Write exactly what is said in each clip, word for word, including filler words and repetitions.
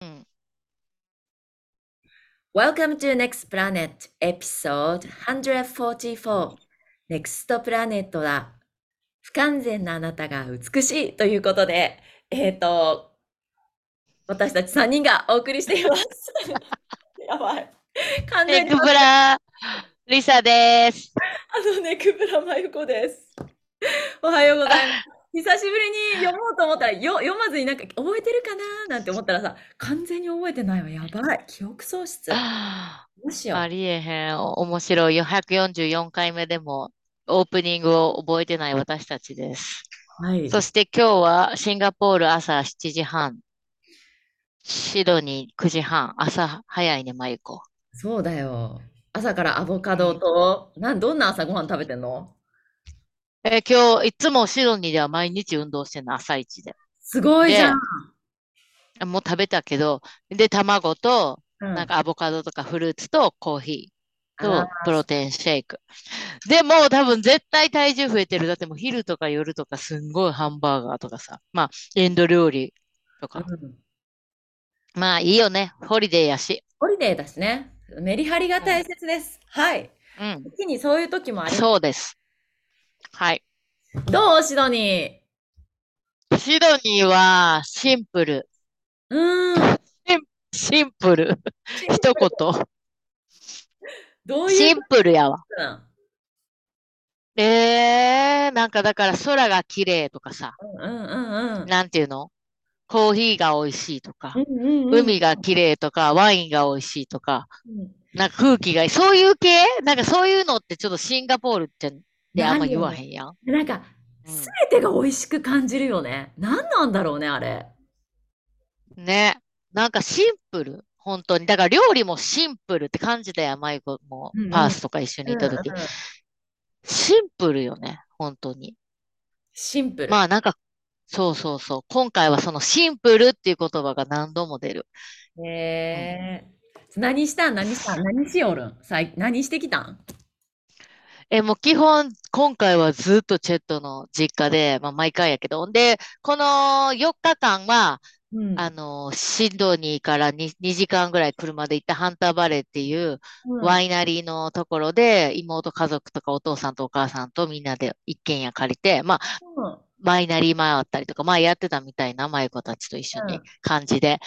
うん。Welcome to Next Planet Episode ひゃくよんじゅうよん Next Planet は不完全なあなたが美しいということで、えっと、私たちさんにんがお送りしています。やばい。完全ネにクブラリサです。あのネクブラマユコです。おはようございます。久しぶりに読もうと思ったらよ読まずになんか覚えてるかななんて思ったらさ、完全に覚えてないわ。やばい。記憶喪失。あどうしよう。りえへん。お面白いよ。ひゃくよんじゅうよんかいめでもオープニングを覚えてない私たちです。はい。そして今日はシンガポール朝しちじはん、シドニーくじはん、朝早いね、マユコ。そうだよ。朝からアボカドと、なんどんな朝ごはん食べてんの？えー今日、いつもシドニーでは毎日運動してるの、朝一で。すごいじゃん。で、もう食べたけど、で、卵と、うん、なんかアボカドとかフルーツとコーヒーあとープロテインシェイク。でもう多分絶対体重増えてる。だってもう昼とか夜とかすんごいハンバーガーとかさ、まあ、インド料理とか。うんまあいいよね。ホリデーやし。ホリデーだしね。メリハリが大切です。はい。うん。時にそういう時もあります。そうです。はい。どうシドニシドニーはシンプル。ー。うーん。シンシンプル。一言。どうシいうンプルやわ。ことなの？えー、なんかだから空が綺麗とかさ、うんうんうん。なんていうのコーヒーが美味しいとか、うんうんうん。海が綺麗とか、ワインが美味しいとか、うんなんか空気がいい。そういう系なんかそういうのってちょっとシンガポールって、であんま言わへんやん。なんか、うすべてが美味しく感じるよね。何なんだろうね、あれ。ん、ね。なんかシンプル。本当に。だから料理もシンプルって感じだよ。マイコもうんうんパースとか一緒にいた時。うんうんシンプルよね。本当に。シンプル。まあなんか、そうそうそう。今回はそのシンプルっていう言葉が何度も出る。へえ。何したん何したん何しよるんさい何してきたんえ、もう基本、今回はずっとチェットの実家で、まあ毎回やけど。で、このよっかかんは、うん。あの、シドニーからに、にじかんぐらい車で行ったハンターバレーっていううんワイナリーのところで、妹家族とかお父さんとお母さんとみんなで一軒家借りて、まあ、うんワイナリー回ったりとか、まあやってたみたいな、舞子たちと一緒に感じで。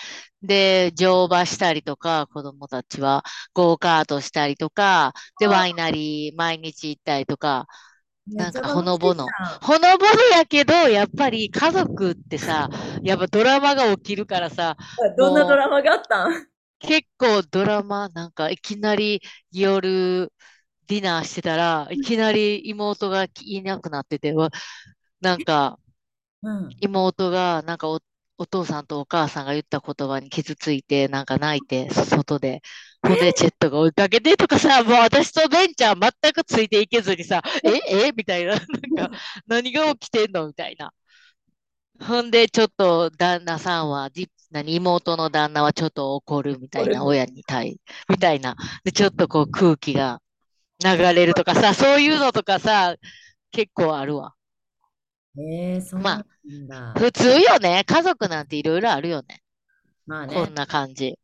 で、乗馬したりとか、子供たちはゴーカートしたりとか、で、ワイナリー毎日行ったりとか、めっなんちゃか楽ほのしぼいじの。ゃん。ほのぼのやけど、やっぱり家族ってさ、やっぱドラマが起きるからさ、どんなドもラマがあったんう結構ドラマ、なんかいきなり夜ディナーしてたら、いきなり妹がいなくなってて、うわなんかうん妹が、なんかお、お父さんとお母さんが言った言葉に傷ついて、なんか泣いて、外で、ほんでチェットが追いかけてとかさ、もう私とベンちゃん全くついていけずにさ、え、えみたいな、なんか、何が起きてんのみたいな。ほんで、ちょっと旦那さんは、じ何、妹の旦那はちょっと怒るみたこいれな、親に対、みたいな。で、ちょっとこう空気が流れるとかさ、そういうのとかさ、結構あるわ。えー、そうまあ、なんだ。普通よね。家族なんていろいろあるよね。まあこね。んな感じ。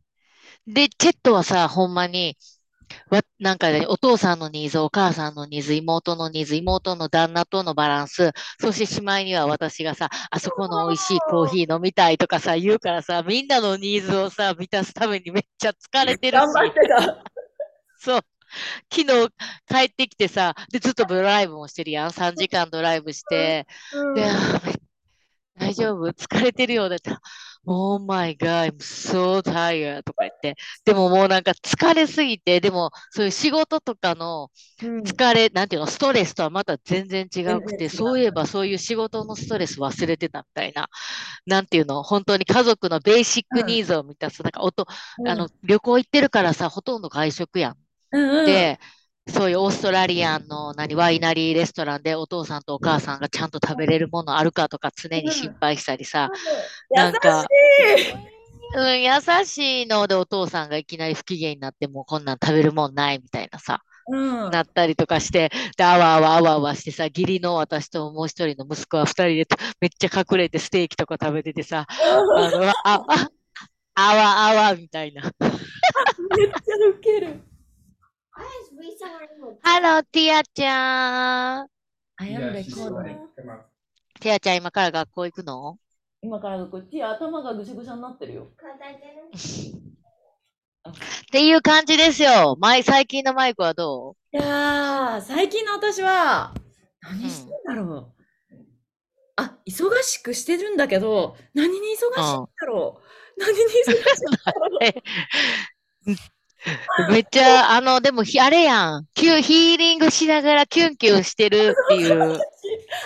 で、チェットはさ、ほんまに、わ、なんかね、お父さんのニーズ、お母さんのニーズ、妹のニーズ、妹の旦那とのバランス、そしてしまいには私がさ、あそこの美味しいコーヒー飲みたいとかさ、言うからさ、みんなのニーズをさ、満たすためにめっちゃ疲れてる頑張っし、てた。そう。昨日帰ってきてさ、で、ずっとドライブもしてるやん。さんじかんドライブして、うんで、うんあー大丈夫疲れてるようだったら。Oh my god, I'm so tired とか言って。でももうなんか疲れすぎて、でもそういう仕事とかのうん疲れ、なんていうの、ストレスとはまた全然違全く然て、違そういえばそういう仕事のストレス忘れてたみたいな、なんていうの、本当に家族のベーシックニーズを満たす、なんかおと、う。あうん。の、旅行行ってるからさ、ほとんど外食やん。うんうん。で、そういうオーストラリアンの何ワイナリーレストランでお父さんとお母さんがちゃんと食べれるものあるかとか常にうん心配したりさ、優なんか、しい。うん、優しいのでお父さんがいきなり不機嫌になってもうこんなん食べるもんないみたいなさ、うん。なったりとかして、で、あわあわあわあわしてさ、義理の私ともう一人の息子は二人でめっちゃ隠れてステーキとか食べててさ、あの、あ、あ、あわあわみたいな。めっちゃウケる。ハロー、ティアちゃん。ティアちゃん、今から学校行くの？今から学校、ティア頭がぐしゃぐしゃになってるよ。っていう感じですよ。前最近のマイクはどう？いやー、最近の私は何してんだろう、うん、あ、忙しくしてるんだけど、何に忙しいんだろう、うん、何に忙しいんだろうめっちゃあのでもあれやん、ヒーリングしながらキュンキュンしてるっていう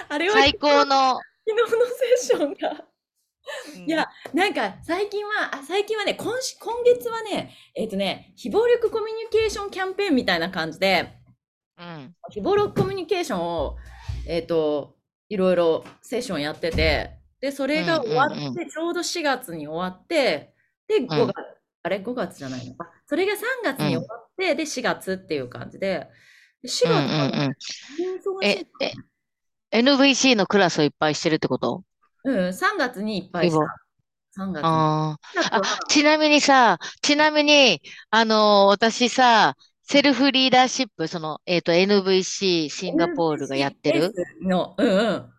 あれは最高の昨日のセッションがいや、なんか最近は、あ、最近はね、今今月はね、えっとね、非暴力コミュニケーションキャンペーンみたいな感じで、うん、非暴力コミュニケーションを、えっと、いろいろセッションやってて、で、それが終わって、うんうんうん、ちょうどしがつに終わって、で、ごがつ、うん、あれ?ごがつじゃないのか。それがさんがつに終わって、うん、で、しがつっていう感じで、でしがつは、うんうんうん、え、え、エヌブイシー のクラスをいっぱいしてるってこと？うん、さんがつにいっぱいした。さんがつ。ああ、ちなみにさ、ちなみに、あのー、私さ、セルフリーダーシップ、その、えっと、エヌブイシー シンガポールがやってるの、うんうん。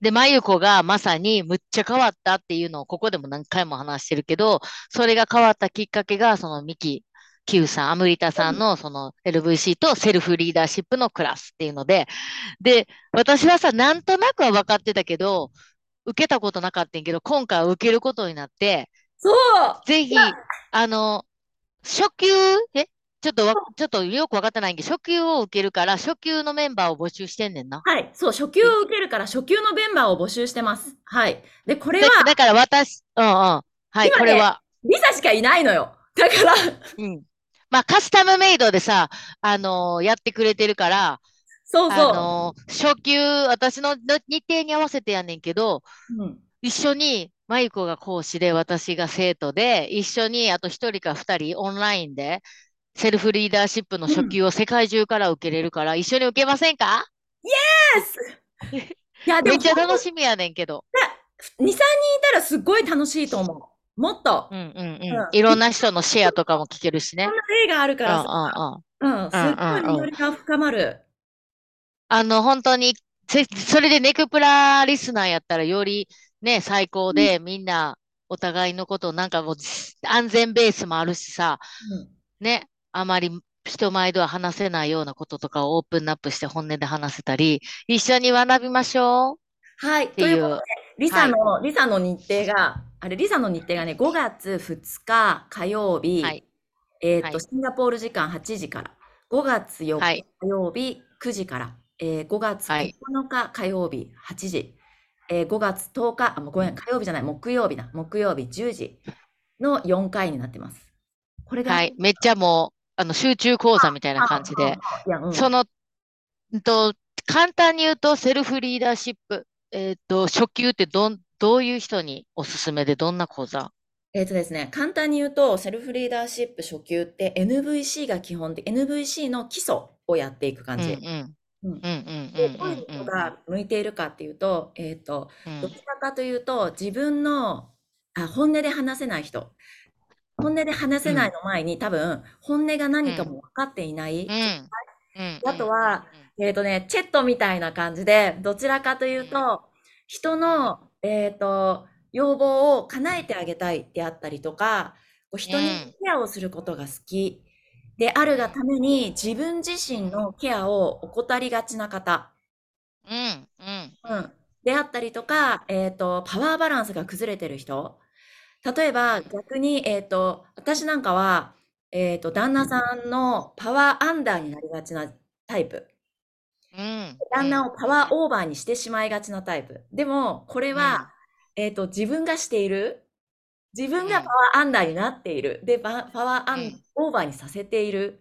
で、まゆこがまさにむっちゃ変わったっていうのをここでも何回も話してるけど、それが変わったきっかけが、そのミキ、キューさん、アムリタさんのその エルブイシー とセルフリーダーシップのクラスっていうので、で、私はさ、なんとなくは分かってたけど、受けたことなかったんけど、今回受けることになって、そうぜひ、あの、初級、えちょっとわ、ちょっとよく分かってないんけど、初級を受けるから、初級のメンバーを募集してんねんな。はい、そう、初級を受けるから、初級のメンバーを募集してます。はい。で、これは、だから私、うんうん。はい、ね、これは。リサしかいないのよ。だから。うん。まあ、カスタムメイドでさ、あのー、やってくれてるから、そうそう。あのー、初級、私の日程に合わせてやんねんけど、うん、一緒に、まゆこが講師で、私が生徒で、一緒に、あと一人か二人、オンラインで、セルフリーダーシップの初級を世界中から受けれるから、うん、一緒に受けませんか？イエースいやでもめっちゃ楽しみやねんけど。に、さんにんいたらすっごい楽しいと思う。もっと、うんうんうんうん、いろんな人のシェアとかも聞けるしね。いろんな例があるからさ、うんうんうん、すっごい実りが深まる。あの本当にそれでネクプラリスナーやったらよりね最高で、うん、みんなお互いのことなんかもう安全ベースもあるしさ、うん、ねあまり人前では話せないようなこととかをオープンアップして本音で話せたり一緒に学びましょう。はいっていうということでリサの、はい、リサの日程があれリサの日程がねごがつふつか火曜日、はい、えーとはい、シンガポール時間はちじからごがつよっか火曜日くじから、はいえー、ごがつここのか火曜日はちじ、はいえー、ごがつとおかあもうごめん火曜日じゃない木曜日だ木曜日じゅうじのよんかいになってます。これがはいめっちゃもうあの集中講座みたいな感じでいや、うん、そのと簡単に言うとセルフリーダーシップえっ、ー、と初級ってどんどういう人におすすめでどんな講座？えっ、ー、とですね、簡単に言うとセルフリーダーシップ初級って エヌブイシー が基本で エヌブイシー の基礎をやっていく感じ。うんうんうんうんうんうん。どういう人が向いているかっていうと、えっ、ー、と、うん、どちらかというと自分のあ本音で話せない人、本音で話せないの前に、うん、多分本音が何かも分かっていない。うんうんあとは、えっとね、チェットみたいな感じで、どちらかというと、人の、えっと、要望を叶えてあげたいであったりとか、人にケアをすることが好きであるがために、自分自身のケアを怠りがちな方。うん、うん。うん。であったりとか、えっと、パワーバランスが崩れてる人。例えば、逆に、えっと、私なんかは、えっと、旦那さんのパワーアンダーになりがちなタイプ、うん、旦那をパワーオーバーにしてしまいがちなタイプ。でも、これは、うん、えっと、自分がしている、自分がパワーアンダーになっている、で、パワーアン、うん、オーバーにさせている、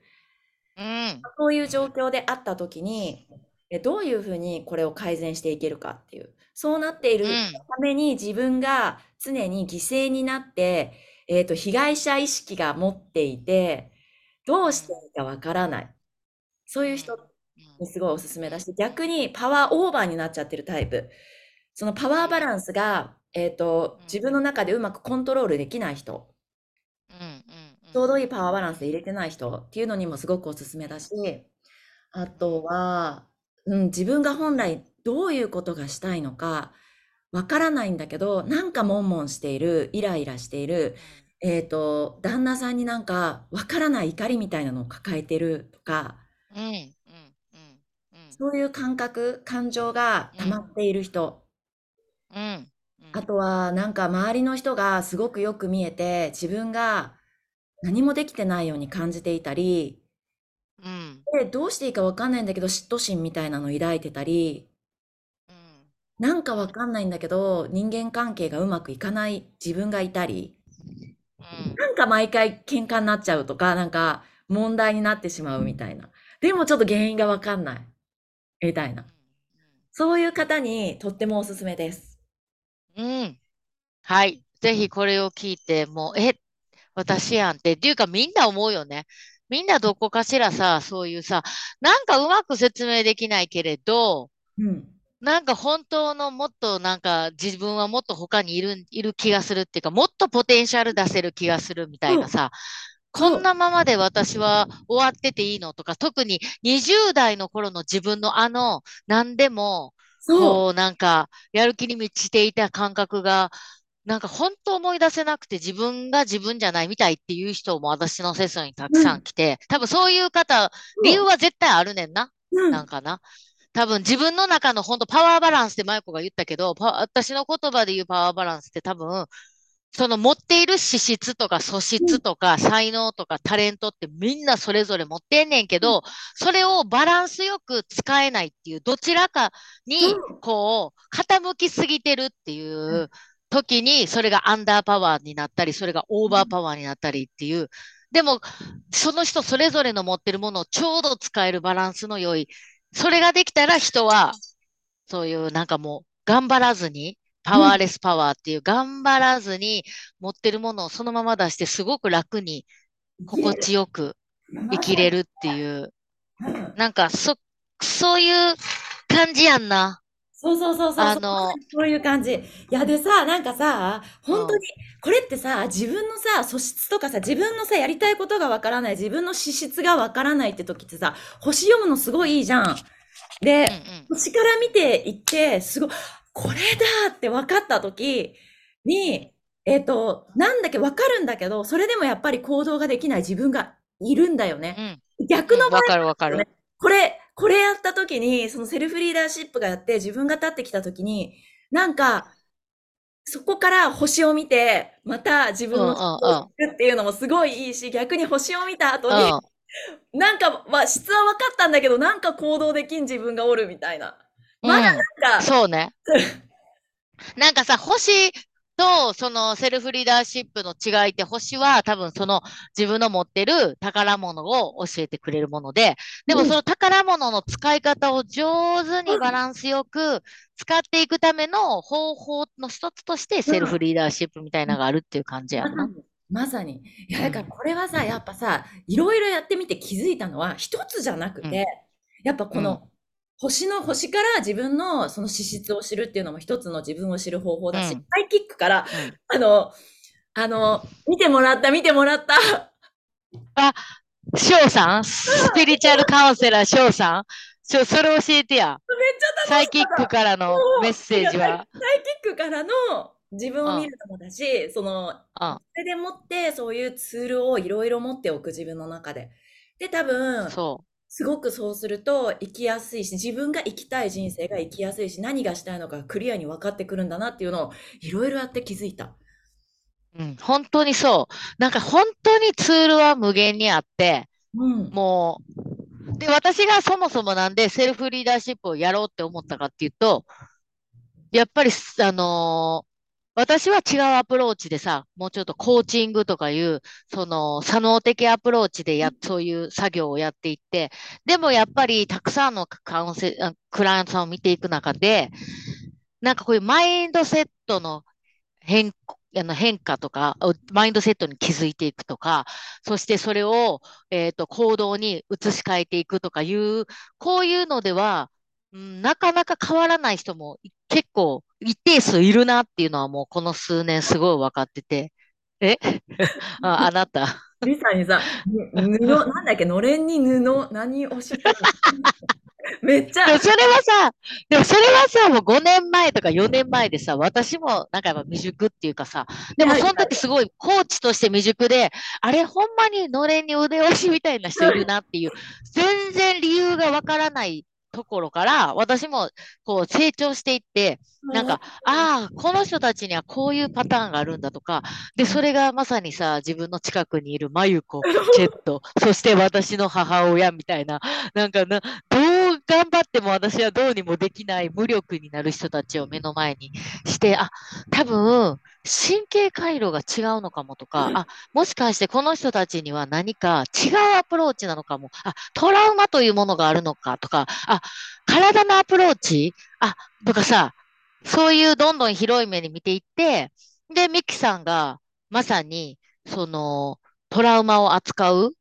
うん、そういう状況であったときに、どういうふうにこれを改善していけるかっていう、そうなっているために自分が常に犠牲になって、えっと、被害者意識が持っていて、どうしていいかわからない。そういう人にすごいおすすめだし、逆にパワーオーバーになっちゃってるタイプ。そのパワーバランスがえーと、うん自分の中でうまくコントロールできない人、うんうんちょうどいいパワーバランスで入れてない人っていうのにもすごくおすすめだし、あとは、うん、自分が本来どういうことがしたいのかわからないんだけど、なんか悶々している、イライラしている、えーと、旦那さんになんかわからない怒りみたいなのを抱えてるとか、うんうんうんうんそういう感覚、感情が溜まっている人。うんうんあとはなんか周りの人がすごくよく見えて、自分が何もできてないように感じていたり、うんでどうしていいかわかんないんだけど嫉妬心みたいなのを抱いてたり、うんなんかわかんないんだけど人間関係がうまくいかない自分がいたり、うんなんか毎回喧嘩になっちゃうとか、なんか問題になってしまうみたいな。でもちょっと原因がわかんないみたいな。そういう方にとってもおすすめです。うん。はい。ぜひこれを聞いて、もう、え、私やんって。っていうかみんな思うよね。みんなどこかしらさ、そういうさ、なんかうまく説明できないけれど、うん。なんか本当のもっとなんか自分はもっと他にいる、いる気がするっていうか、もっとポテンシャル出せる気がするみたいなさ、こんなままで私は終わってていいのとか、特ににじゅう代の頃の自分のあの、何でも、こうなんか、やる気に満ちていた感覚が、なんか本当思い出せなくて自分が自分じゃないみたいっていう人も私のセッションにたくさん来て、多分そういう方、理由は絶対あるねんな。なんかな。多分自分の中の本当パワーバランスってマイコが言ったけど、パ私の言葉で言うパワーバランスって多分、その持っている資質とか素質とか才能とかタレントってみんなそれぞれ持ってんねんけど、それをバランスよく使えないっていう、どちらかにこう傾きすぎてるっていう時に、それがアンダーパワーになったり、それがオーバーパワーになったりっていう、でもその人それぞれの持ってるものをちょうど使えるバランスの良い、それができたら人は、そういうなんかもう頑張らずに、パワーレスパワーっていう、頑張らずに持ってるものをそのまま出して、すごく楽に、心地よく生きれるっていう、なんかそ、そういう感じやんな。そうそうそうそう。あの、そういう感じ。いやでさ、なんかさ、本当に、これってさ、自分のさ、素質とかさ、自分のさ、やりたいことがわからない、自分の資質がわからないって時ってさ、星読むのすごいいいじゃん。で、うんうん、星から見ていって、すごい、これだって分かった時に、えっと、なんだっけ、分かるんだけど、それでもやっぱり行動ができない自分がいるんだよね。うん、逆の場合、うん、分かる分かる。これ、これやった時に、そのセルフリーダーシップがやって自分が立ってきた時に、なんか、そこから星を見て、また自分のことを知るっていうのもすごいいいし、逆に星を見た後に、うん、なんか、まあ質は分かったんだけど、なんか行動できん自分がおるみたいな。まだなんか、うん、そうね。なんかさ、星とそのセルフリーダーシップの違いって、星は多分その自分の持ってる宝物を教えてくれるもので、でもその宝物の使い方を上手にバランスよく使っていくための方法の一つとしてセルフリーダーシップみたいなのがあるっていう感じやな。まさに。いや、だからこれはさ、やっぱさ、いろいろやってみて気づいたのは、一つじゃなくて、うん、やっぱこの、うん星の、星から自分のその資質を知るっていうのも一つの自分を知る方法だし、うん、サイキックから、うん、あの、あの、見てもらった、見てもらった。あ、翔さんスピリチュアルカウンセラー翔さんちょ、それ教えてや。めっちゃ楽しかった。サイキックからのメッセージは。サイキックからの自分を見るのもだし、うん、その、うん、それでもってそういうツールをいろいろ持っておく自分の中で。で、多分、そう。すごくそうすると生きやすいし、自分が生きたい人生が生きやすいし、何がしたいのかクリアに分かってくるんだなっていうのをいろいろやって気づいた。うん、本当にそう。なんか本当にツールは無限にあって、うん、もう、で、私がそもそもなんでセルフリーダーシップをやろうって思ったかっていうと、やっぱり、あのー、私は違うアプローチでさ、もうちょっとコーチングとかいう、その、作能的アプローチでや、そういう作業をやっていって、でもやっぱりたくさんのカウンセ、クライアントさんを見ていく中で、なんかこういうマインドセットの変、あの変化とか、マインドセットに気づいていくとか、そしてそれを、えっと、行動に移し替えていくとかいう、こういうのでは、うん、なかなか変わらない人もい結構一定数いるなっていうのはもうこの数年すごい分かってて。え あ、あなた。リさんにさ、ぬ布、なんだっけ、のれんに布、何をしてるのめっちゃ、でもそれはさ、でもそれはさ、もうごねんまえとかよねんまえでさ、私もなんかやっぱ未熟っていうかさ、でもはいその時すごいコーチとして未熟で、あれほんまにのれんに腕押しみたいな人いるなっていう、全然理由がわからないところから、私もこう成長していって、なんか、ああ、この人たちにはこういうパターンがあるんだとか、で、それがまさにさ、自分の近くにいるマユコ、チェット、そして私の母親みたいな、なんかな、どう頑張っても私はどうにもできない無力になる人たちを目の前にして、あ、多分、神経回路が違うのかもとか、あ、もしかしてこの人たちには何か違うアプローチなのかも、あ、トラウマというものがあるのかとか、あ、体のアプローチ、あ、とかさ、そういうどんどん広い目に見ていって、で、ミキさんがまさに、その、トラウマを扱う、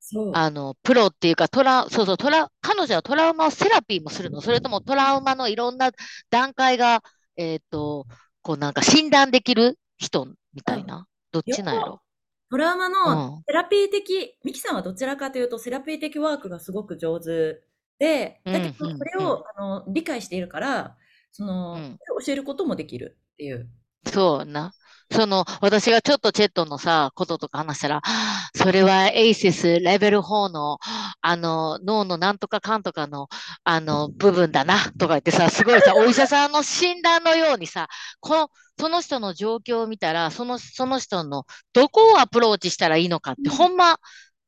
そう。あの、プロっていうか、トラ、そうそう、トラ、彼女はトラウマをセラピーもするの？それともトラウマのいろんな段階が、えっと、こうなんか診断できる人みたいうんな。どっ両ちなんや方、ろ。トラウマうのん。セラピー的、ミキさんはどちらかというと、セラピー的ワークがすごく上手で、うだけん、ど、うそん、れうん。をあの理解しているから、そうの、ん。教えることもできるっていう。そうな。その、私がちょっとチェットのさ、こととか話したら、はあ、それはエイシスレベルフォーの、あの、脳のなんとかかんとかの、あの、部分だな、とか言ってさ、すごいさ、お医者さんの診断のようにさ、この、その人の状況を見たら、その、その人の、どこをアプローチしたらいいのかっうて、ほんんま、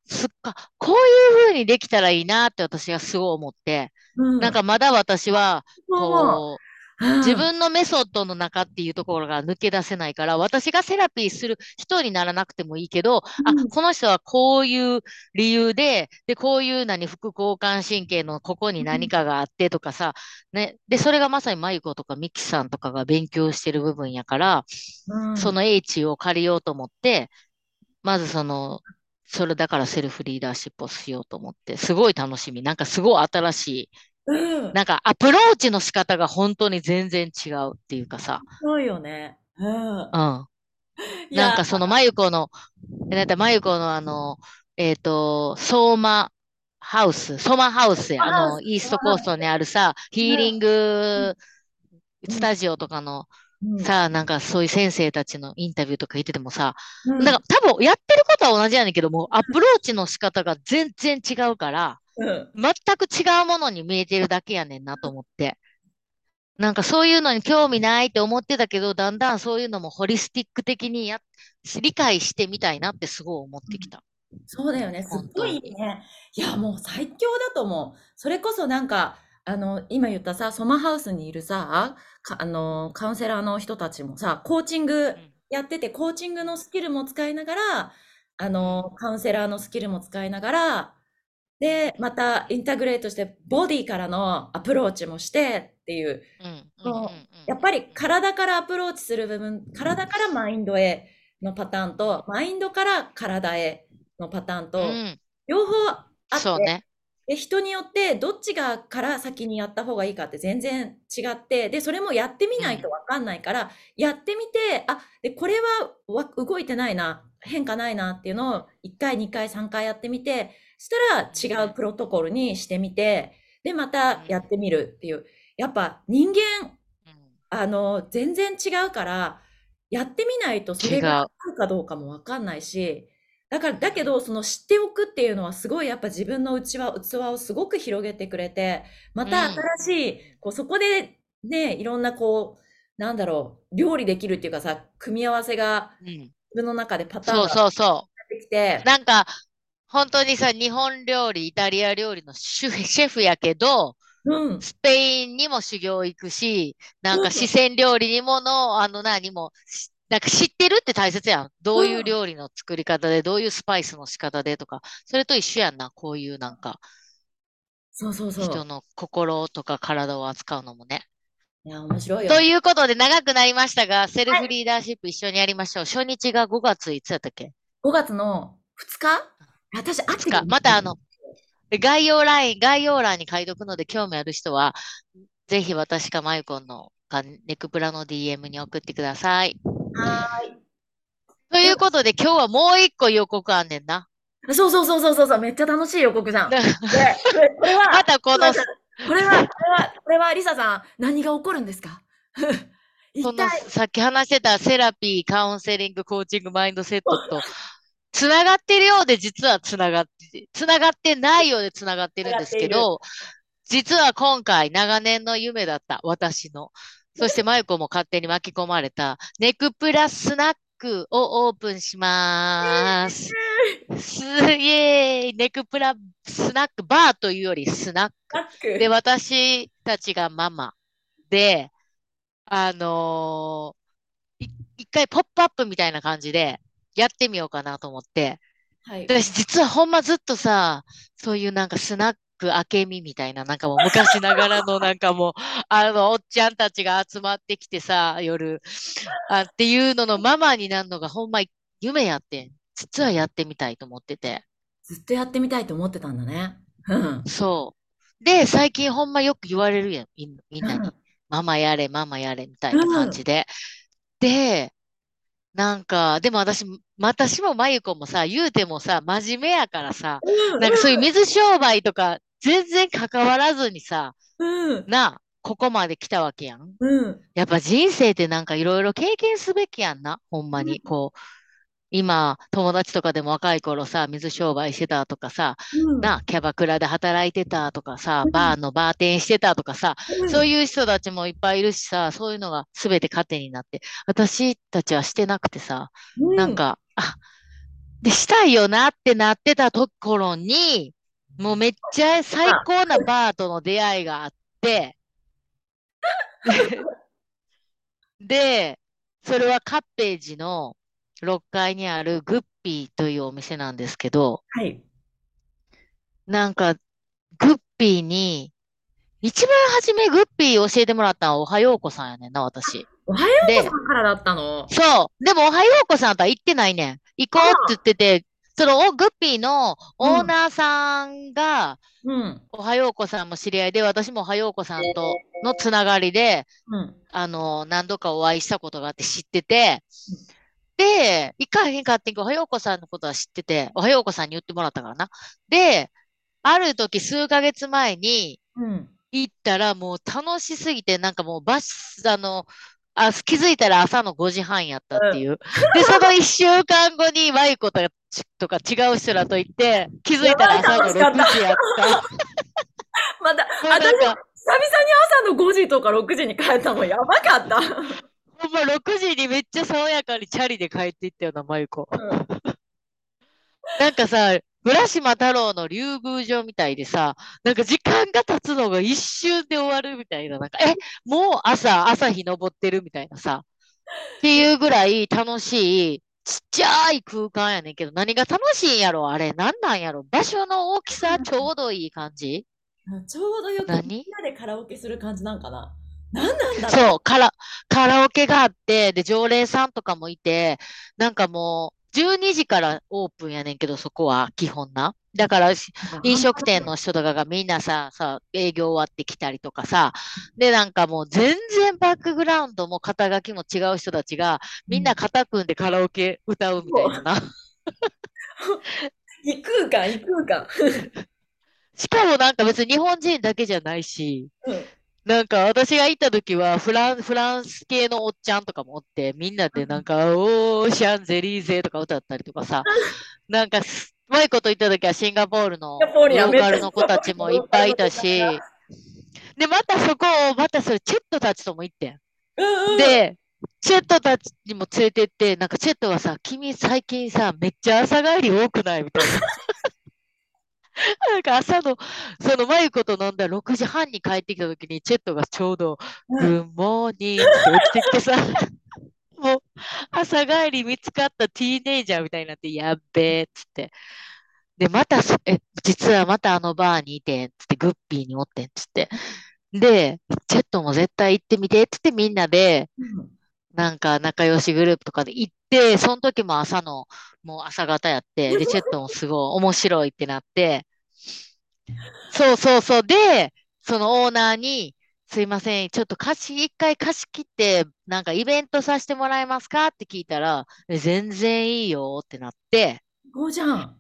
すっか、こういう風にできたらいいなって私がすごい思って、うんなんかまだ私は、もこう、う、自うん、分のメソッドの中っていうところが抜け出せないから、私がセラピーする人にならなくてもいいけど、うあ、んこの人はこういう理由で、で、こういう何、副交感神経のここに何かがあってとかさ、ね。で、それがまさにマユコとかミキさんとかが勉強してる部分やから、うそんの英知を借りようと思って、まずその、それだからセルフリーダーシップをしようと思って、すごい楽しみ。なんかすごい新しい、うんなんかアプローチの仕方が本当に全然違うっていうかさ、そうよね。うん。うん。いなんや、かその、まゆこの、えなんだ、まゆこのあの、えっと、ソーマハウス、ソーマハウスや、あハウの、ス、イーストコーストにあるさ、ヒーリングうん、スタジオとかの、うん、うん、さ、なんかそういう先生たちのインタビューとか聞いててもさ、うなんん、か多分やってることは同じやねんけども、アプローチの仕方が全然違うから、うん。全く違うものに見えてるだけやねんなと思って。なんかそういうのに興味ないって思ってたけど、だんだんそういうのもホリスティック的にや、理解してみたいなってすごい思ってきた。そうだよね。すっ本ご当いいに。ね。いや、もう最強だと思う。それこそなんか、あの、今言ったさ、ソマハウスにいるさ、か、あの、カウンセラーの人たちもさ、コーチングうん、やってて、コーチングのスキルも使いながら、あうん、の、カウンセラーのスキルも使いながら、で、またインタグレートして、ボディからのアプローチもしてっていう、うん、うん、うん、うん、もうやっぱり体からアプローチする部分、体からマインドへのパターンと、マインドから体へのパターンうん、と、うん。両方あっそうて、ね。で、人によってどっちがから先にやった方がいいかって全然違って、で、それもやってみうないとん、わかんないから、やってみて、あ、で、これはわ動いてないな、変化ないなっていうのをいっかい、にかい、さんかいやってみて、しうん、たら違うプロトコルにしてみて、で、まうたやっん、てみるっていう。やっぱ人間、うん。あの、全然違うから、やってみないとそ違れがう。合うかどうかもわかんないし、だから、だけど、その知っておくっていうのはすごい、やっぱ自分の内輪、器をすごく広げてくれて、まうたん、新しい、こう、そこでね、いろんなこう、なんだろう、料理できるっていうかさ、組み合わせが、うん。自分の中でパターンそうがそうそう。出てきて、なんか、本当にさ、日本料理、イタリア料理のシェフ、シェフやけど、うん、スペインにも修行行くし、なんか四川料理にもの、あの何も、しなんか知ってるって大切やん。どういううん、料理の作り方で、どういうスパイスの仕方でとか、それと一緒やんな、こういうなんか、そうそうそ人う。の心とか体を扱うのもね。いや、面白いとよ。いうことで長くなりましたが、セルはフい。リーダーシップ一緒にやりましょう。初日がごがついつやったっけ？ごがつのふつか、私、合っ ?ふつ てる日。よね。またあの、で概要欄、概要欄に書いとくので、興味ある人は、ぜひ私かマユコンのネクプラの ディーエム に送ってください。はい。ということで、今日はもう一個予告あんねんな。そうそうそうそうそう、めっちゃ楽しい予告じゃん。これは、またこの、これは、これは、リサさん、何が起こるんですか？このさっき話してたセラピー、カウンセリング、コーチング、マインドセットとつながってるようで実はつながってつながってないようでつながってるんですけど、実は今回長年の夢だった私の、そしてマユコも勝手に巻き込まれたネクプラスナックをオープンします。すげー、ネクプラスナックバーというよりスナックで、私たちがママで。あのー、一回ポップアップみたいな感じでやってみようかなと思って、はい、私実はほんまずっとさ、そういうなんかスナックあけみみたいな、なんかもう昔ながらのなんかもうあのおっちゃんたちが集まってきてさ、夜あっていうののママになるのがほんま夢やってん、実はやってみたいと思ってて、ずっとやってみたいと思ってたんだね。うん、そうで最近ほんまよく言われるやん、みんなに、うん、ママやれ、ママやれ、みたいな感じで。うん、で、なんか、でも私、私もまゆこもさ、言うてもさ、真面目やからさ、うん、なんかそういう水商売とか、全然関わらずにさ、うん、な、ここまで来たわけやん。うん、やっぱ人生ってなんかいろいろ経験すべきやんな、ほんまに。うん、こう、今、友達とかでも若い頃さ、水商売してたとかさ、うん、な、キャバクラで働いてたとかさ、バーのバーテンしてたとかさ、うん、そういう人たちもいっぱいいるしさ、そういうのが全て糧になって、私たちはしてなくてさ、うん、なんか、あ、で、したいよなってなってたところに、もうめっちゃ最高なバーとの出会いがあって、で、それはカッページの、ろっかいにあるグッピーというお店なんですけど、はい、なんかグッピーに一番初めグッピー教えてもらったのはおはようこさんやねんな、私。おはようこさんからだったの？そう。でもおはようこさんとは行ってないねん。行こうって言ってて、そのグッピーのオーナーさんが、うん、おはようこさんも知り合いで、私もおはようこさんとのつながりで、うん、あの何度かお会いしたことがあって知ってて、うんで、行かへんかってんけど、おはようこさんのことは知ってて、おはようこさんに言ってもらったからな。で、ある時数ヶ月前に行ったらもう楽しすぎて、なんかもうバス、あの、あ気づいたら朝のごじはんやったっていう。うん、で、そのいっしゅうかんごにマユコとか、とか違う人らと行って、気づいたら朝のろくじやった。また、私、久々に朝のごじとかろくじに帰ったのやばかった。ほんまろくじにめっちゃ爽やかにチャリで帰っていったようなマユコ。うん、なんかさ、浦島太郎の竜宮城みたいでさ、なんか時間が経つのが一瞬で終わるみたいな、なんか、え、もう朝、朝日昇ってるみたいなさ、っていうぐらい楽しい、ちっちゃい空間やねんけど、何が楽しいんやろ、あれ、なんなんやろ、場所の大きさ、ちょうどいい感じ。ちょうどよくみんなでカラオケする感じなんかな。なんなんだろう。そう、カラ、カラオケがあって、で、常連さんとかもいて、なんかもう、じゅうにじからオープンやねんけど、そこは基本な。だから、飲食店の人とかがみんなさ、さ、営業終わってきたりとかさ、で、なんかもう全然バックグラウンドも肩書きも違う人たちが、みんな肩組んでカラオケ歌うみたいなな。異空間、異空間。しかもなんか別に日本人だけじゃないし、うんなんか私が行った時はフラン、フランス系のおっちゃんとかもおって、みんなでなんか、オーシャンゼリーゼとか歌ったりとかさ、なんか、マユコと行った時はシンガポールのローカルの子たちもいっぱいいたし、で、またそこを、またそれチェットたちとも行ってん。で、チェットたちにも連れてって、なんかチェットはさ、君最近さ、めっちゃ朝帰り多くないみたいな。なんか朝の、そのマユコと飲んだろくじはんに帰ってきたときに、チェットがちょうど、グッモーニングって起きてきてさ、もう朝帰り見つかったティーネイジャーみたいになって、やっべーっつって。で、また、え、実はまたあのバーにいてん、つって、グッピーにおってん、つって。で、チェットも絶対行ってみて、つってみんなで、なんか仲良しグループとかで行って、その時も朝の、もう朝方やって、で、チェットもすごい面白いってなって、そうそうそう。で、そのオーナーに、すいません、ちょっと貸し、一回貸し切って、なんかイベントさせてもらえますかって聞いたら、え全然いいよってなって、こうじゃん。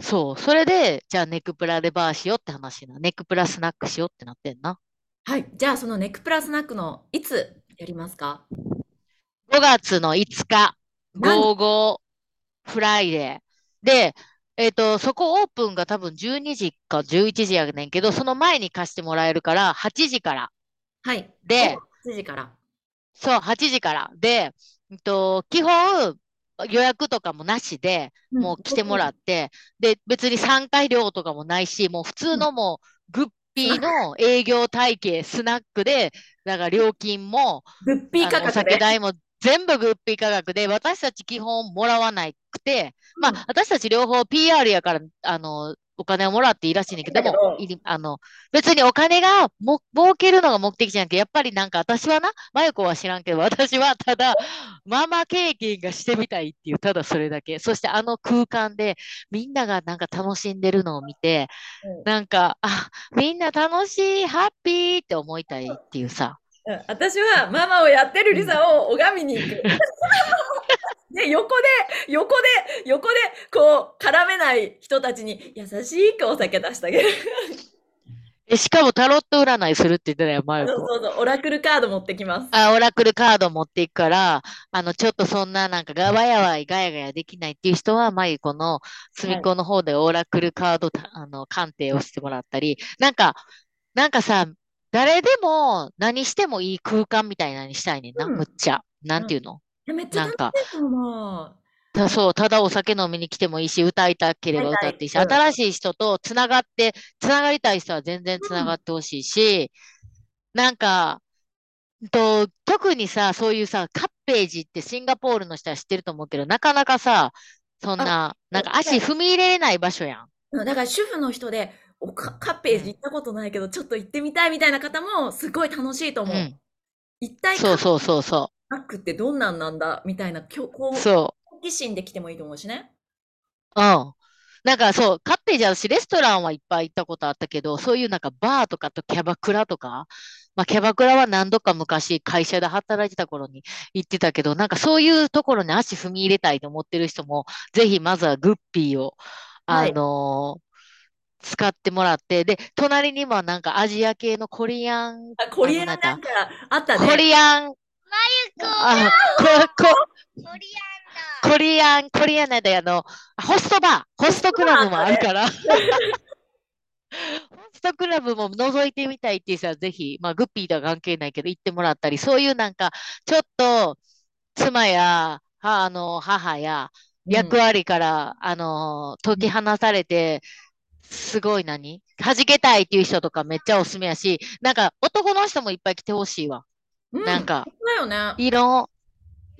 そう、それで、じゃあネクプラでバーしようって話な、ネクプラスナックしようってなってんな。はい。じゃあ、そのネックプラスナックのいつやりますか？ごがつのいつか、なん、ごごフライデー。で、えっと、そこオープンが多分じゅうにじかじゅういちじやねんけど、その前に貸してもらえるから、はちじから。はい。午後で、はちじから。そう、はちじから。で、うんと、基本、予約とかもなしで、うん。もう来てもらって、で、別に参加料とかもないし、もう普通うん。のもう、グッピーの営業体系、スナックで、だから料金も、物品あ価の、お格酒で。代も全部グッピー価格で、私たち基本もらわなくて、まうあ、ん。私たち両方 ピーアール やから、あの、お金をもらっていいらしいねんけど、だでけも、いど、りあの、別にお金がも、儲けるのが目的じゃなくて、やっぱりなんか私はな、マユコは知らんけど、私はただ、ママ経験がしてみたいっていう、ただそれだけ。そしてあの空間で、みんながなんか楽しんでるのを見て、うん、なんか、あ、みんな楽しい、ハッピーって思いたいっていうさ。うん私はママをやってるうリん。サを拝みに行く。で、横で、横で、横で、こう、絡めない人たちに優しくお酒出してあげる。え、しかもタロット占いするって言ってたよ、マユそうコ。そうそう、オラクルカード持ってきます。あ、オラクルカード持っていくから、あの、ちょっとそんななんかがわやわいガヤガヤできないっていう人は、マユコの隅はっい。この方でオラクルカードた、あの、鑑定をしてもらったり、なんか、なんかさ、誰でも何してもいい空間みたいなのにしたいねんな、うん。むっちゃ。なうんん。ていうのいやめっちゃなん楽しか、いと思う。たそう、ただお酒飲みに来てもいいし、歌いたけれ大ば歌ってい体。いし、うん。新しい人とつながって、つながりたい人は全然つながってほしいし、なんか、うんと、特にさ、そういうさ、カッページってシンガポールの人は知ってると思うけど、なかなかさ、そんあ、な、なんか足踏み入れれない場所やん。うんだから主婦の人で、おか、カッペうージ行ん、ったことないけど、ちょっと行ってみたいみたいな方も、すごい楽しいとう思う。ん。一体そカッうそうそうそバックってどんなんなんだみたいな、きょ、う。こそう。う、好奇心で来てもいいと思うしね。うん。なんかそう、カッページあるし、レストランはいっぱい行ったことあったけど、そういうなんかバーとかとキャバクラとか、まあキャバクラは何度か昔会社で働いてた頃に行ってたけど、なんかそういうところに足踏み入れたいと思ってる人も、ぜひまずはグッピーを、はあい。のー使ってもらって、で、隣にもなんかアジア系のコリアン、あ、コあリアのンなんなんか、かあったコね。リアン、あ、こ、こ、コリアン、コリアンなんだよ、あの、ホストバー、ホストクラあブっもたあるね。から、ホストクラブも覗いてみたいっていう人はぜひ、まあ、グッピーとは関係ないけど、行ってもらったり、そういうなんか、ちょっと、妻や、は、あの、母や、う役ん。割から、あの、解き放たれて、すごい何弾けたいっていう人とかめっちゃおすすめやし、なんか男の人もいっぱい来てほしいわ。うん、なん本か、当だよね。いろん、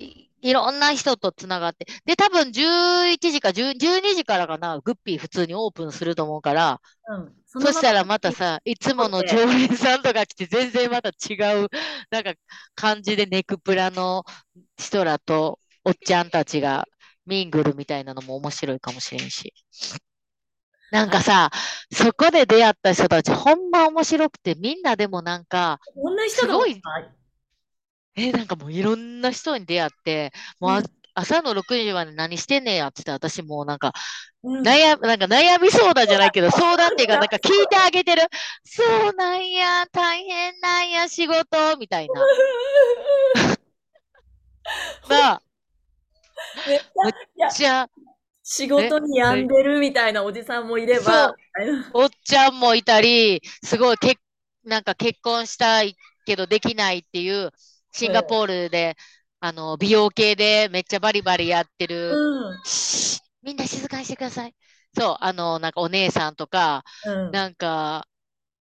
い、いろんな人とつながって。で、多分じゅういちじかじゅう、じゅうにじからかな、グッピー普通にオープンすると思うから、うん。そのそしままたらまたさ、いつもの常で、連さんとか来て全然また違う、なんか感じでネクプラの人らとおっちゃんたちがミングルみたいなのも面白いかもしれんし。なんあ、かさ、そこで出会った人たち、ほんま面白くて、みんなでもなんか、こんな人すがおごっい、ぱい。え、なんかもういろんな人に出会って、もううあん。朝のろくじまで何してんねやって言って、私もうなんか、うん。悩、なんか悩み相談じゃないけど、相談っていうか、なんか聞いてあげてる。そうなんや、大変なんや、仕事、みたいな。ほんなあ、めっちゃ、むっいや、ちゃ、仕ね、事に病んね、でるみたいなおじさんもいれば、そう、みたいな。おっちゃんもいたり、すごいけ、なんか結婚したいけどできないっていう、シンガポールで、あの、美容系でめっちゃバリバリやってうる、ん。うん。シーみんな静かにしてください。そう、あの、なんかお姉さんとか、うんなんか、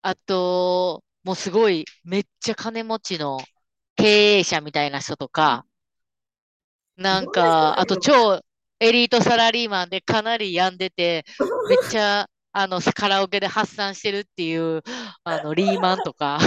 あと、もうすごい、めっちゃ金持ちの経営者みたいな人とか、いなんろんな人か、があいとるわ。超エリートサラリーマンでかなり病んでて、めっちゃ、あの、カラオケで発散してるっていう、あの、リーマンとか、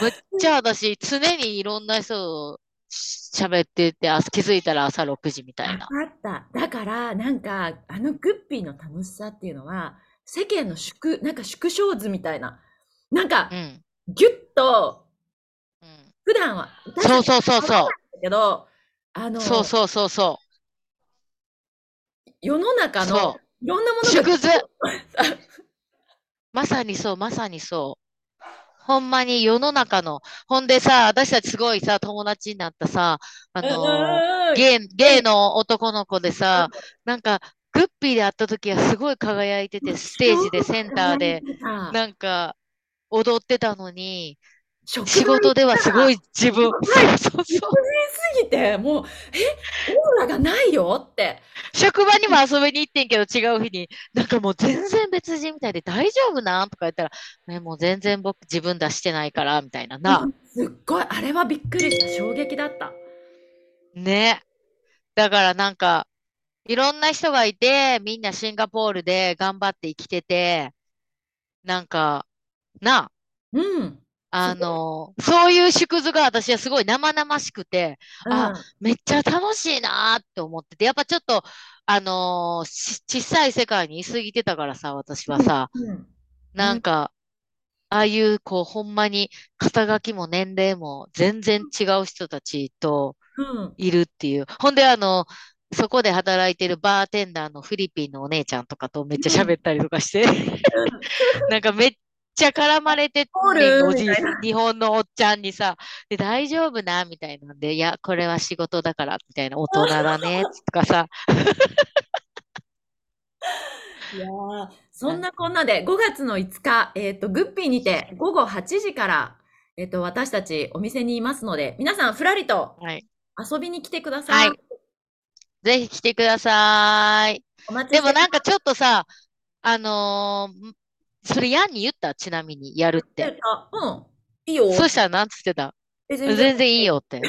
むっちゃ私、常にいろんな人を、喋ってて、あ、気づいたら朝ろくじみたいな。あった。だから、なんか、あのグッピーの楽しさっていうのは、世間の縮、なんか縮小図みたいな。なんか、うん、ギュッと、うん、普段は、そうそうそうそう。だけど、あの、そうそうそうそう。世の中の、いろんなものが縮図まさにそう、まさにそう。ほんまに世の中の、ほんでさ、私たちすごいさ、友達になったさ、あのー、ゲイ、ゲイの男の子でさ、なんか、グッピーで会った時はすごい輝いてて、ステージでセンターで、なんか、踊ってたのに、仕事ではすごい自分、そうそうそう。自分すぎて、もう、え、オーラがないよって。職場にも遊びに行ってんけど、違う日に、なんかもう全然別人みたいで大丈夫なんとか言ったら、ね、もう全然僕自分出してないから、みたいなな。すっごい、あれはびっくりした、衝撃だった。ね。だからなんか、いろんな人がいて、みんなシンガポールで頑張って生きてて、なんか、な。うん。あの、そういう縮図が私はすごい生々しくて、うん、あ、めっちゃ楽しいなって思ってて、やっぱちょっと、あのー、小さい世界に居すぎてたからさ、私はさ、うんうん、なんか、ああいう、こう、ほんまに、肩書きも年齢も全然違う人たちといるっていう。うん、ほんで、あの、そこで働いてるバーテンダーのフィリピンのお姉ちゃんとかとめっちゃ喋ったりとかして、なんかめっめっちゃ絡まれてっておじいさん、日本のおっちゃんにさ、で大丈夫なみたいなんで、いやこれは仕事だからみたいな、大人だねとかさいやそんなこんなでごがつのいつか、えーと、グッピーにてごごはちじから、えーと、私たちお店にいますので、皆さんふらりと遊びに来てください、はい、ぜひ来てください。お待ちしてます。でもなんかちょっとさ、あのーそれやんに言った、ちなみにやるって。うん、いいよ。そうしたらなんつってた？全然いいよって。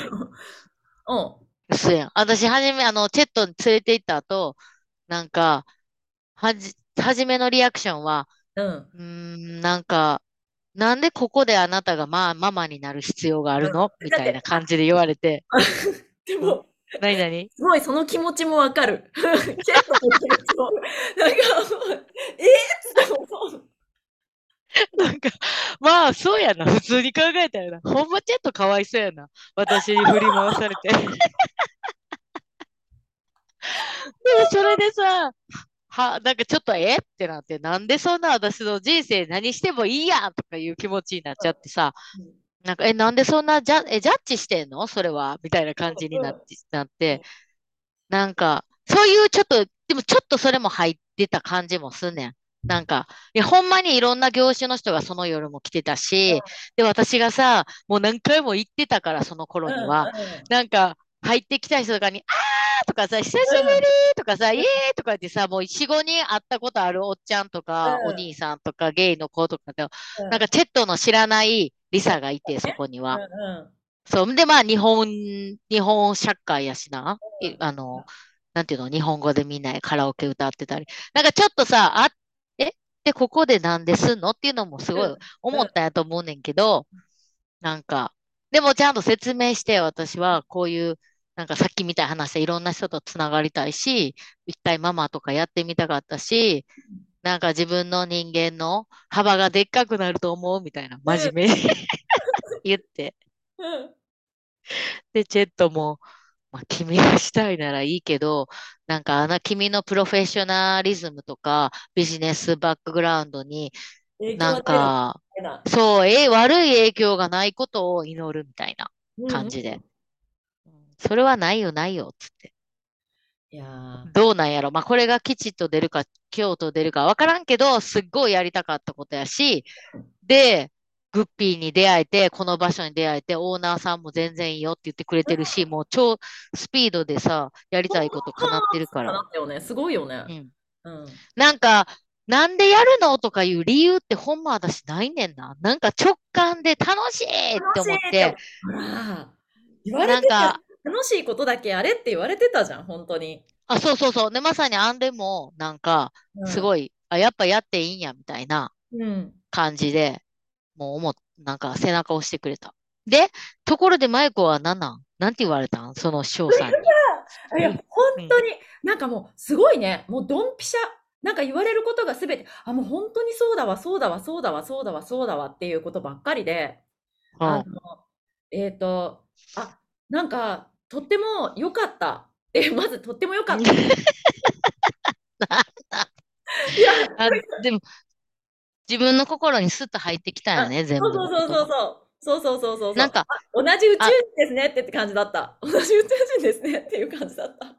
うん。そうやん。私はじめ、あのチェットに連れて行った後、なんかはじ初めのリアクションは、うん、うーん、なんかなんでここであなたがまあママになる必要があるの、うん、みたいな感じで言われて。でも。何何？すごいその気持ちもわかる。チェットの気持ちもなんかえーって思う。なんか、まあ、そうやな。普通に考えたよな。ほんまちょっとかわいそうやな。私に振り回されて。でも、それでさ、は、なんかちょっとえってなって、なんでそんな私の人生何してもいいやんとかいう気持ちになっちゃってさ、なんか、え、なんでそんなジャ、え、ジャッジしてんのそれはみたいな感じになって、なって、なんか、そういうちょっと、でもちょっとそれも入ってた感じもすんねん。なんか、いや、ほんまにいろんな業種の人がその夜も来てたし、うん、で、私がさ、もう何回も行ってたから、その頃には、うんうん、なんか、入ってきた人とかに、あーとかさ、久しぶりとかさ、うん、イエーとか言ってさ、もうよん、ごにん会ったことあるおっちゃんとか、うん、お兄さんとか、ゲイの子とかで、うん、なんか、チェットの知らないリサがいて、そこには。うんうん、そう、で、まあ、日本、日本社会やしな、うん、あの、なんていうの、日本語でみんなカラオケ歌ってたり、なんかちょっとさ、あで、ここでなんですんのっていうのもすごい思ったんやと思うねんけど、なんか、でもちゃんと説明して、私はこういう、なんかさっきみたいな話でいろんな人とつながりたいし、一回ママとかやってみたかったし、なんか自分の人間の幅がでっかくなると思うみたいな、真面目に言って。で、チェットも、まあ、君がしたいならいいけど、なんかあの君のプロフェッショナリズムとかビジネスバックグラウンドになんか、そう、え、悪い影響がないことを祈るみたいな感じで。うん、それはないよないよ、つって。いやどうなんやろ。まあ、これが吉と出るか、凶と出るかわからんけど、すっごいやりたかったことやし、で、グッピーに出会えて、この場所に出会えて、オーナーさんも全然いいよって言ってくれてるし、もう超スピードでさ、やりたいこと叶ってるから。叶ったよね。すごいよね。うん。うん、なんか、なんでやるのとかいう理由ってほんま私ないねんな。なんか直感で楽しいって思って。言われてた。楽しいことだけやれって言われてたじゃん、本当に。あ、そうそうそう。で、まさにあんでも、なんか、すごい、うん、あ、やっぱやっていいんや、みたいな感じで。うんもう思っ、なんか背中を押してくれた。で、ところでマイコは何なんなんて言われたんその翔さんに。いや、本当に、なんかもう、すごいね。もう、ドンピシャ。なんか言われることがすべて、あ、もう本当にそうだわ、そうだわ、そうだわ、そうだわ、そうだわっていうことばっかりで、あの、えっと、あ、なんか、とっても良かった。え、まず、とっても良かった。いや、あ、でも、自分の心にスッと入ってきたよね、全部。そうそうそうそう。そうそうそうそう。なんか、同じ宇宙人ですねって感じだった。同じ宇宙人ですねっていう感じだった。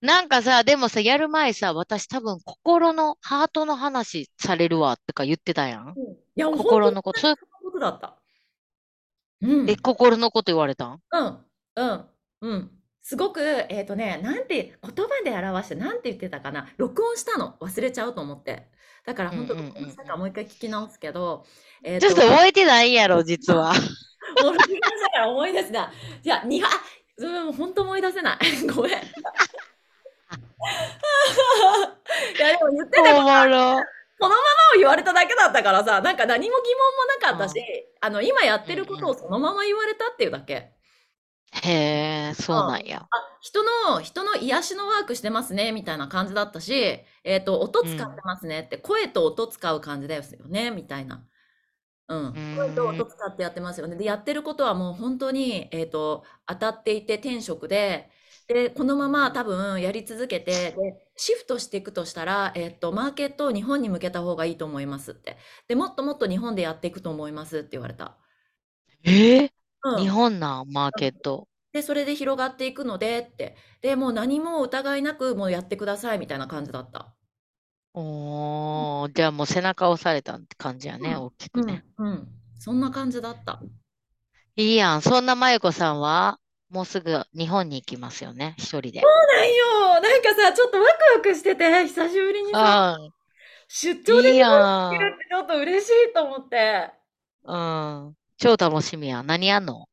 なんかさ、でもさ、やる前さ、私多分心の、ハートの話されるわとか言ってたやん。うん、いや、心のこと。そういうことだった。うん。え、心のこと言われたん？うん、うん、うん。すごく、えっとね、なんて、言葉で表して、なんて言ってたかな。録音したの。忘れちゃうと思って。だから本当、うんうんうんうん、なんかもう一回聞き直すけど、えー、ちょっと覚えてないやろ、実は。もう聞き直したから思い出せない。いや、には、うん、本当思い出せない。ごめん。いや、でも言ってたから、このままを言われただけだったからさ、なんか何も疑問もなかったし、ああの今やってることをそのまま言われたっていうだけ。うんうん、へえ、そうなんや。あ、人の、人の癒しのワークしてますねみたいな感じだったし、えっと、音使ってますねって、声と音使う感じですよねみたいな。うん。声と音使ってやってますよね。で、やってることはもう本当に、えっと、当たっていて天職で、で、このまま多分やり続けて、で、シフトしていくとしたら、えっと、マーケットを日本に向けた方がいいと思いますって。で、もっともっと日本でやっていくと思いますって言われた。えー、うん、日本なマーケットで、それで広がっていくのでって、でもう何も疑いなくもうやってくださいみたいな感じだった。おー、じゃあもう背中を押されたって感じやね、うん、大きくね、うん、うん、そんな感じだった。いいやん。そんなまゆこさんはもうすぐ日本に行きますよね、一人で。そうなんよ。なんかさ、ちょっとワクワクしてて、久しぶりにさ、うん、出張できるってちょっと嬉しいと思って。うん、超楽しみや。何やんの？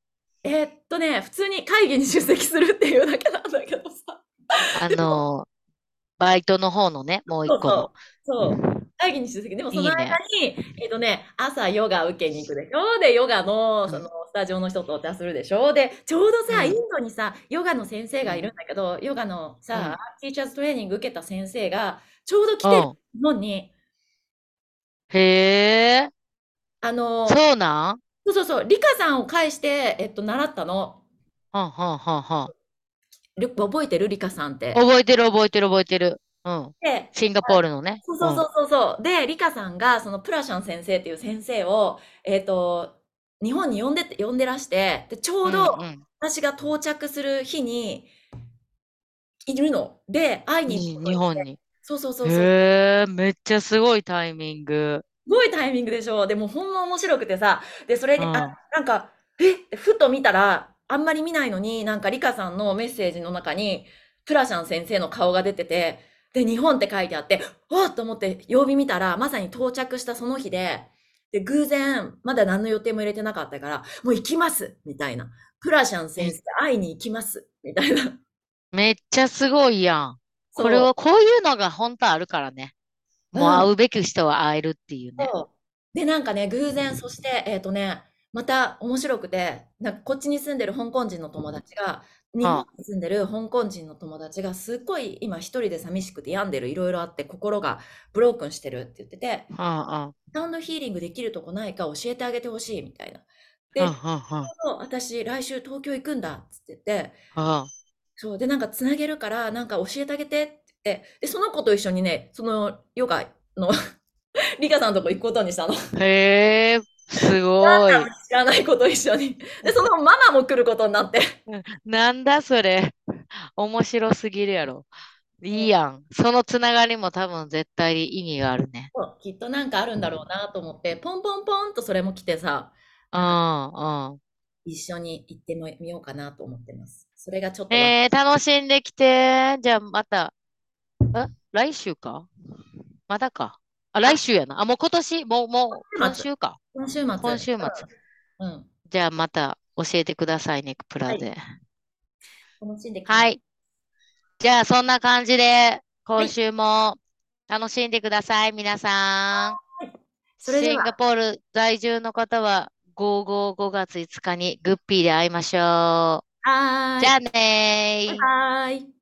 えー、っとね、普通に会議に出席するっていうだけなんだけどさ。あのー、バイトの方のね、もう一個の。そうそう、そう。会議に出席。でもその間に、いいね、えー、っとね、朝ヨガ受けに行くでしょ。で、ヨガの、その、スタジオの人とお茶するでしょ。で、ちょうどさ、うん、インドにさ、ヨガの先生がいるんだけど、ヨガのさ、うん、ティーチャーズトレーニング受けた先生が、ちょうど来てる日本に。へぇー。あのー、そうなん？そうそうそう、リカさんを介して、えっと、習ったの。はあ、はあはあはあ、覚えてるリカさんって。覚えてる覚えてる覚えてる。うん。で、シンガポールのね。そうそうそうそうそう。で、リカさんが、そのプラシャン先生っていう先生を、えっと、日本に呼んでて、呼んでらして、で、ちょうど私が到着する日に、いるの。で、会いに行って。日本に。そうそうそうそう。へー、めっちゃすごいタイミング。すごいタイミングでしょ。でもほんま面白くてさ、でそれで、うん、あ、なんかえふと見たら、あんまり見ないのに、なんかリカさんのメッセージの中にプラシャン先生の顔が出てて、で日本って書いてあって、わっと思って曜日見たら、まさに到着したその日で、で偶然まだ何の予定も入れてなかったから、もう行きますみたいな、プラシャン先生会いに行きますみたいな。めっちゃすごいやん。これはこういうのが本当あるからね。もう会うべき人は会えるっていうね。うん、で、なんかね、偶然、そして、えっとね、また面白くて、なんかこっちに住んでる香港人の友達が、日本に住んでる香港人の友達が、すっごい今一人で寂しくて病んでる、いろいろあって心がブロークンしてるって言ってて、サウンドヒーリングできるとこないか教えてあげてほしいみたいな。で、あああ、私来週東京行くんだって言ってて、ああ、そうで、なんかつなげるから、なんか教えてあげてって。で、その子と一緒にね、そのヨガのリカさんのとこ行くことにしたの。へえ、すごい。知らない子と一緒に。で、そのママも来ることになって。なんだそれ。面白すぎるやろ。いいやん。そのつながりも多分絶対意味があるね。そう、きっとなんかあるんだろうなと思って、ポンポンポンとそれも来てさ、ああ、一緒に行ってみようかなと思ってます。それがちょっと。えー、楽しんできて。じゃあまた。あ、来週か、まだか、あ、来週やな、あ、もう今年、もう、もう今週か、今週末、今週末、うんうん、じゃあまた教えてくださいね、プラで、はい、楽しんでください、はい、じゃあそんな感じで今週も楽しんでください、はい、皆さん、はい、それではシンガポール在住の方はごーごーごがついつかにグッピーで会いましょう。じゃあねー。はい。